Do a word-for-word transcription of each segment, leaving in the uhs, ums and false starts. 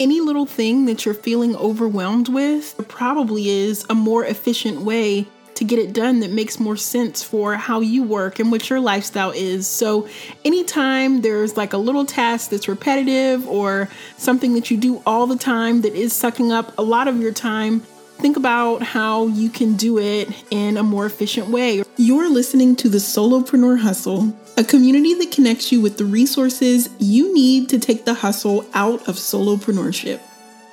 any little thing that you're feeling overwhelmed with, there probably is a more efficient way to get it done that makes more sense for how you work and what your lifestyle is. So anytime there's like a little task that's repetitive or something that you do all the time that is sucking up a lot of your time, think about how you can do it in a more efficient way. You're listening to the Solopreneur Hustle, a community that connects you with the resources you need to take the hustle out of solopreneurship.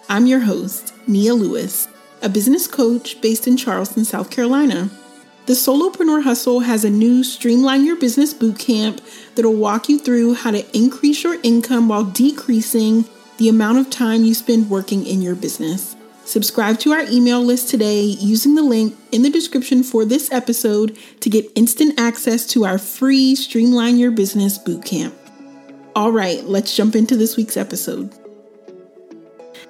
I'm your host, Nia Lewis, a business coach based in Charleston, South Carolina. The Solopreneur Hustle has a new Streamline Your Business Bootcamp that'll walk you through how to increase your income while decreasing the amount of time you spend working in your business. Subscribe to our email list today using the link in the description for this episode to get instant access to our free Streamline Your Business Bootcamp. All right, let's jump into this week's episode.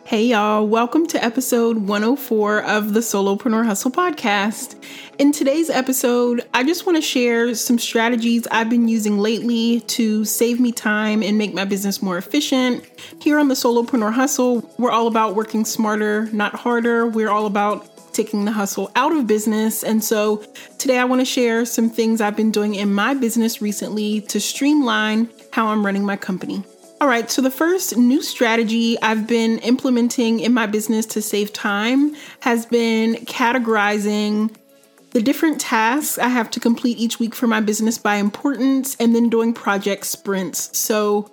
Hey y'all, welcome to episode one oh four of the Solopreneur Hustle podcast. In today's episode, I just want to share some strategies I've been using lately to save me time and make my business more efficient. Here on the Solopreneur Hustle, we're all about working smarter, not harder. We're all about taking the hustle out of business. And so today I want to share some things I've been doing in my business recently to streamline how I'm running my company. All right, so the first new strategy I've been implementing in my business to save time has been categorizing the different tasks I have to complete each week for my business by importance and then doing project sprints. So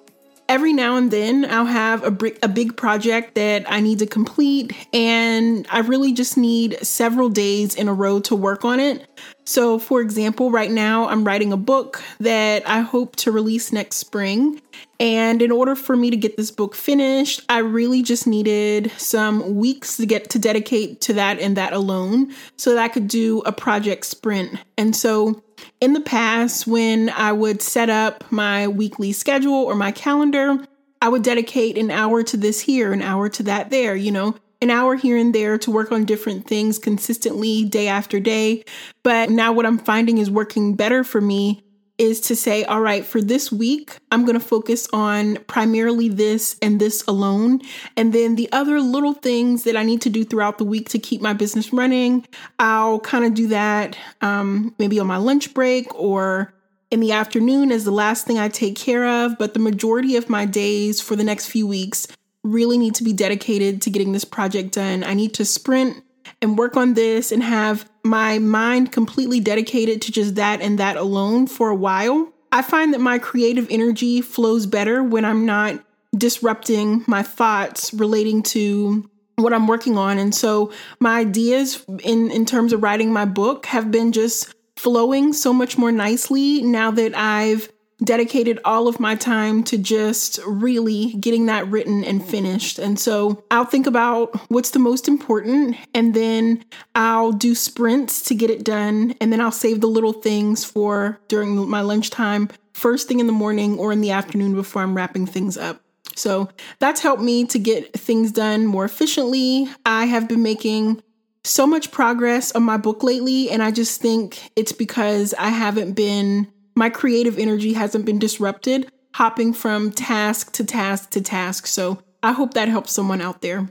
every now and then I'll have a, br- a big project that I need to complete, and I really just need several days in a row to work on it. So for example, right now I'm writing a book that I hope to release next spring. And in order for me to get this book finished, I really just needed some weeks to get to dedicate to that and that alone so that I could do a project sprint. And so in the past, when I would set up my weekly schedule or my calendar, I would dedicate an hour to this here, an hour to that there, you know, an hour here and there to work on different things consistently day after day. But now what I'm finding is working better for me is to say, all right, for this week, I'm going to focus on primarily this and this alone. And then the other little things that I need to do throughout the week to keep my business running, I'll kind of do that um, maybe on my lunch break or in the afternoon as the last thing I take care of. But the majority of my days for the next few weeks really need to be dedicated to getting this project done. I need to sprint and work on this and have my mind completely dedicated to just that and that alone for a while. I find that my creative energy flows better when I'm not disrupting my thoughts relating to what I'm working on. And so my ideas in, in terms of writing my book have been just flowing so much more nicely now that I've dedicated all of my time to just really getting that written and finished. And so I'll think about what's the most important, and then I'll do sprints to get it done. And then I'll save the little things for during my lunchtime, first thing in the morning or in the afternoon before I'm wrapping things up. So that's helped me to get things done more efficiently. I have been making so much progress on my book lately, and I just think it's because I haven't been My creative energy hasn't been disrupted, hopping from task to task to task. So I hope that helps someone out there.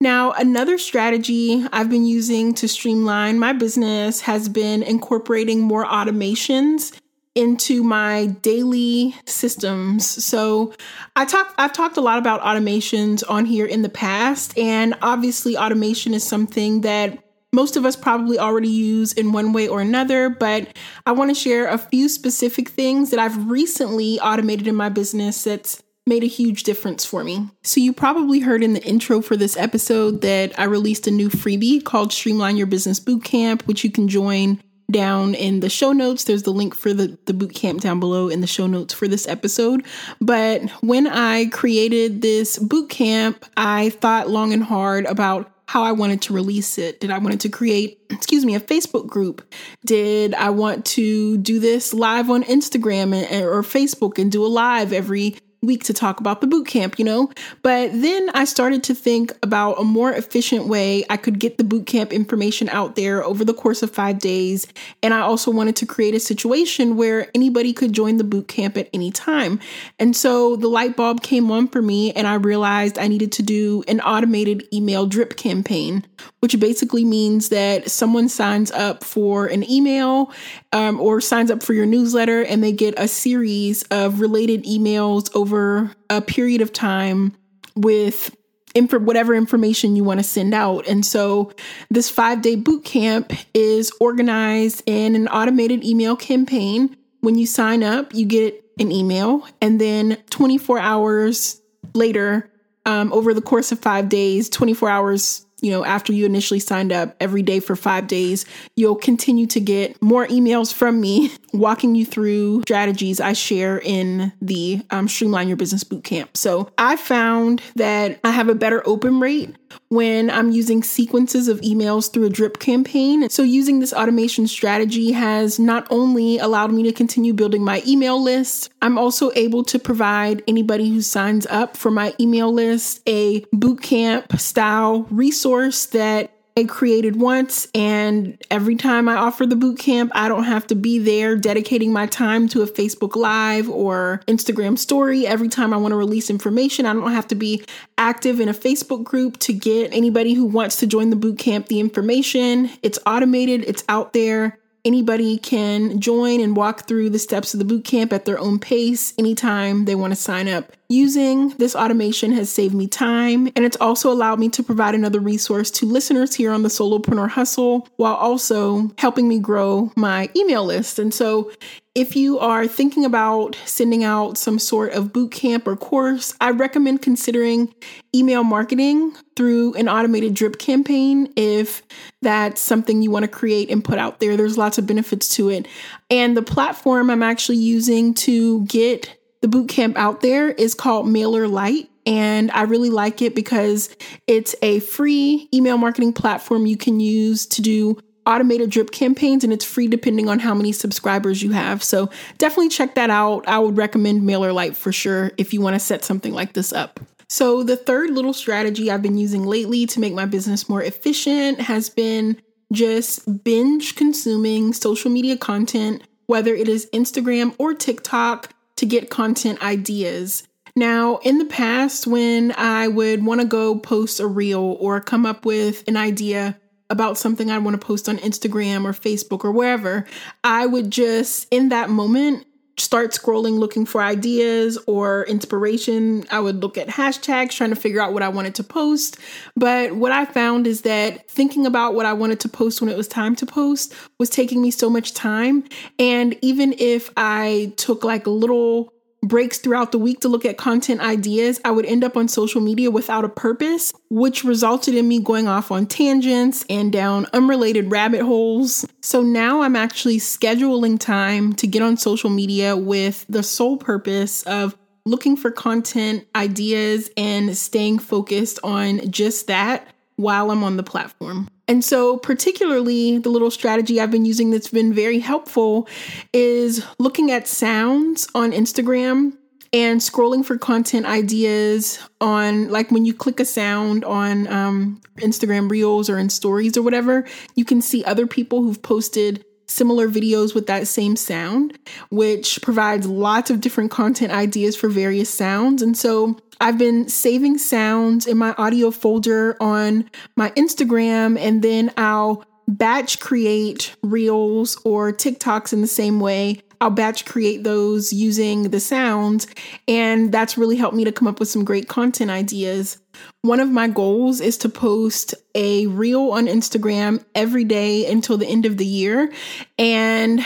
Now, another strategy I've been using to streamline my business has been incorporating more automations into my daily systems. So I talk, I've talked a lot about automations on here in the past, and obviously automation is something that most of us probably already use in one way or another, but I want to share a few specific things that I've recently automated in my business that's made a huge difference for me. So you probably heard in the intro for this episode that I released a new freebie called Streamline Your Business Bootcamp, which you can join down in the show notes. There's the link for the, the bootcamp down below in the show notes for this episode. But when I created this bootcamp, I thought long and hard about how I wanted to release it. Did I wanted to create, excuse me, a Facebook group? Did I want to do this live on Instagram and, or Facebook and do a live every week to talk about the bootcamp, you know? But then I started to think about a more efficient way I could get the bootcamp information out there over the course of five days. And I also wanted to create a situation where anybody could join the bootcamp at any time. And so the light bulb came on for me, and I realized I needed to do an automated email drip campaign, which basically means that someone signs up for an email um, or signs up for your newsletter, and they get a series of related emails over a period of time with inf- whatever information you want to send out. And so this five-day bootcamp is organized in an automated email campaign. When you sign up, you get an email, and then twenty-four hours later, um, over the course of five days, twenty-four hours you know, after you initially signed up, every day for five days, you'll continue to get more emails from me walking you through strategies I share in the um, Streamline Your Business Bootcamp. So I found that I have a better open rate when I'm using sequences of emails through a drip campaign. So using this automation strategy has not only allowed me to continue building my email list, I'm also able to provide anybody who signs up for my email list a bootcamp style resource that I created once, and every time I offer the bootcamp, I don't have to be there dedicating my time to a Facebook Live or Instagram story. Every time I want to release information, I don't have to be active in a Facebook group to get anybody who wants to join the bootcamp the information. It's automated, it's out there. Anybody can join and walk through the steps of the bootcamp at their own pace anytime they want to sign up. Using this automation has saved me time, and it's also allowed me to provide another resource to listeners here on the Solopreneur Hustle while also helping me grow my email list. And so if you are thinking about sending out some sort of bootcamp or course, I recommend considering email marketing through an automated drip campaign if that's something you want to create and put out there. There's lots of benefits to it. And the platform I'm actually using to get the bootcamp out there is called MailerLite, and I really like it because it's a free email marketing platform you can use to do automated drip campaigns, and it's free depending on how many subscribers you have. So definitely check that out. I would recommend MailerLite for sure if you want to set something like this up. So the third little strategy I've been using lately to make my business more efficient has been just binge consuming social media content, whether it is Instagram or TikTok, to get content ideas. Now, in the past, when I would want to go post a reel or come up with an idea about something I want to post on Instagram or Facebook or wherever, I would just, in that moment, start scrolling looking for ideas or inspiration. I would look at hashtags trying to figure out what I wanted to post. But what I found is that thinking about what I wanted to post when it was time to post was taking me so much time. And even if I took like little breaks throughout the week to look at content ideas, I would end up on social media without a purpose, which resulted in me going off on tangents and down unrelated rabbit holes. So now I'm actually scheduling time to get on social media with the sole purpose of looking for content ideas and staying focused on just that while I'm on the platform. And so particularly the little strategy I've been using that's been very helpful is looking at sounds on Instagram and scrolling for content ideas on, like, when you click a sound on um, Instagram Reels or in Stories or whatever, you can see other people who've posted similar videos with that same sound, which provides lots of different content ideas for various sounds. And so I've been saving sounds in my audio folder on my Instagram, and then I'll batch create reels or TikToks in the same way. I'll batch create those using the sounds, and that's really helped me to come up with some great content ideas. One of my goals is to post a reel on Instagram every day until the end of the year, and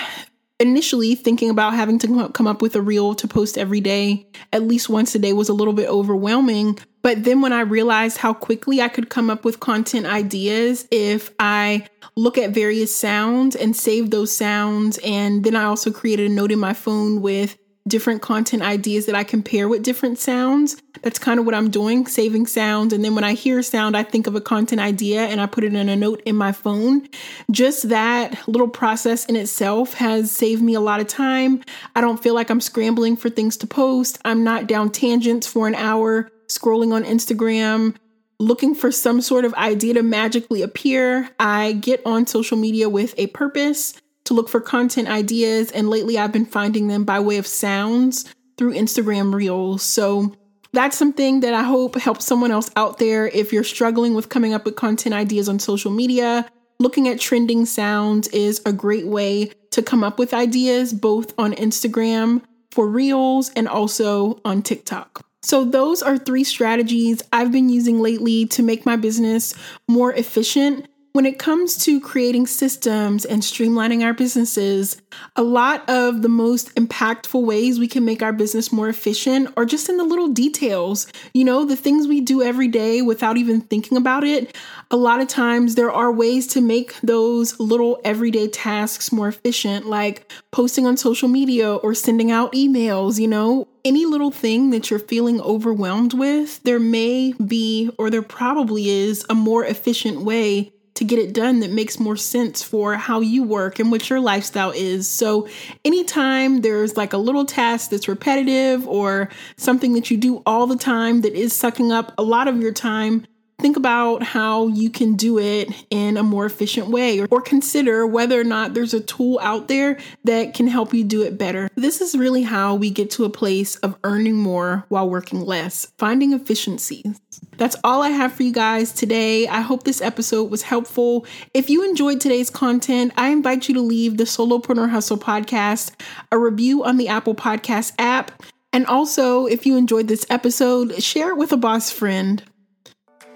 initially thinking about having to come up with a reel to post every day, at least once a day, was a little bit overwhelming. But then when I realized how quickly I could come up with content ideas if I look at various sounds and save those sounds, and then I also created a note in my phone with different content ideas that I compare with different sounds. That's kind of what I'm doing, saving sounds. And then when I hear a sound, I think of a content idea and I put it in a note in my phone. Just that little process in itself has saved me a lot of time. I don't feel like I'm scrambling for things to post. I'm not down tangents for an hour, scrolling on Instagram, looking for some sort of idea to magically appear. I get on social media with a purpose, to look for content ideas. And lately I've been finding them by way of sounds through Instagram Reels. So that's something that I hope helps someone else out there. If you're struggling with coming up with content ideas on social media, looking at trending sounds is a great way to come up with ideas, both on Instagram for Reels and also on TikTok. So those are three strategies I've been using lately to make my business more efficient. When it comes to creating systems and streamlining our businesses, a lot of the most impactful ways we can make our business more efficient are just in the little details. You know, the things we do every day without even thinking about it. A lot of times there are ways to make those little everyday tasks more efficient, like posting on social media or sending out emails, you know. Any little thing that you're feeling overwhelmed with, there may be, or there probably is, a more efficient way to get it done that makes more sense for how you work and what your lifestyle is. So anytime there's like a little task that's repetitive or something that you do all the time that is sucking up a lot of your time, think about how you can do it in a more efficient way, or consider whether or not there's a tool out there that can help you do it better. This is really how we get to a place of earning more while working less, finding efficiencies. That's all I have for you guys today. I hope this episode was helpful. If you enjoyed today's content, I invite you to leave the Solopreneur Hustle podcast a review on the Apple Podcast app. And also, if you enjoyed this episode, share it with a boss friend.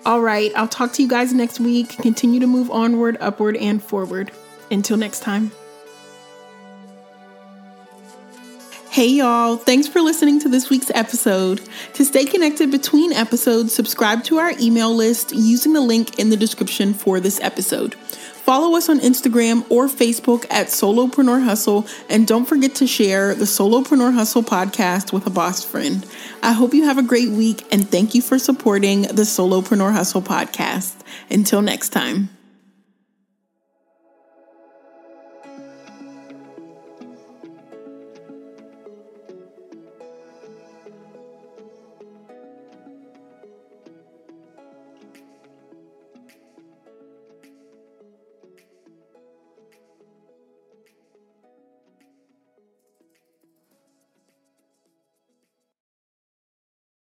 All right, I'll talk to you guys next week. Continue to move onward, upward, and forward. Until next time. Hey, y'all. Thanks for listening to this week's episode. To stay connected between episodes, subscribe to our email list using the link in the description for this episode. Follow us on Instagram or Facebook at Solopreneur Hustle. And don't forget to share the Solopreneur Hustle podcast with a boss friend. I hope you have a great week, and thank you for supporting the Solopreneur Hustle podcast. Until next time.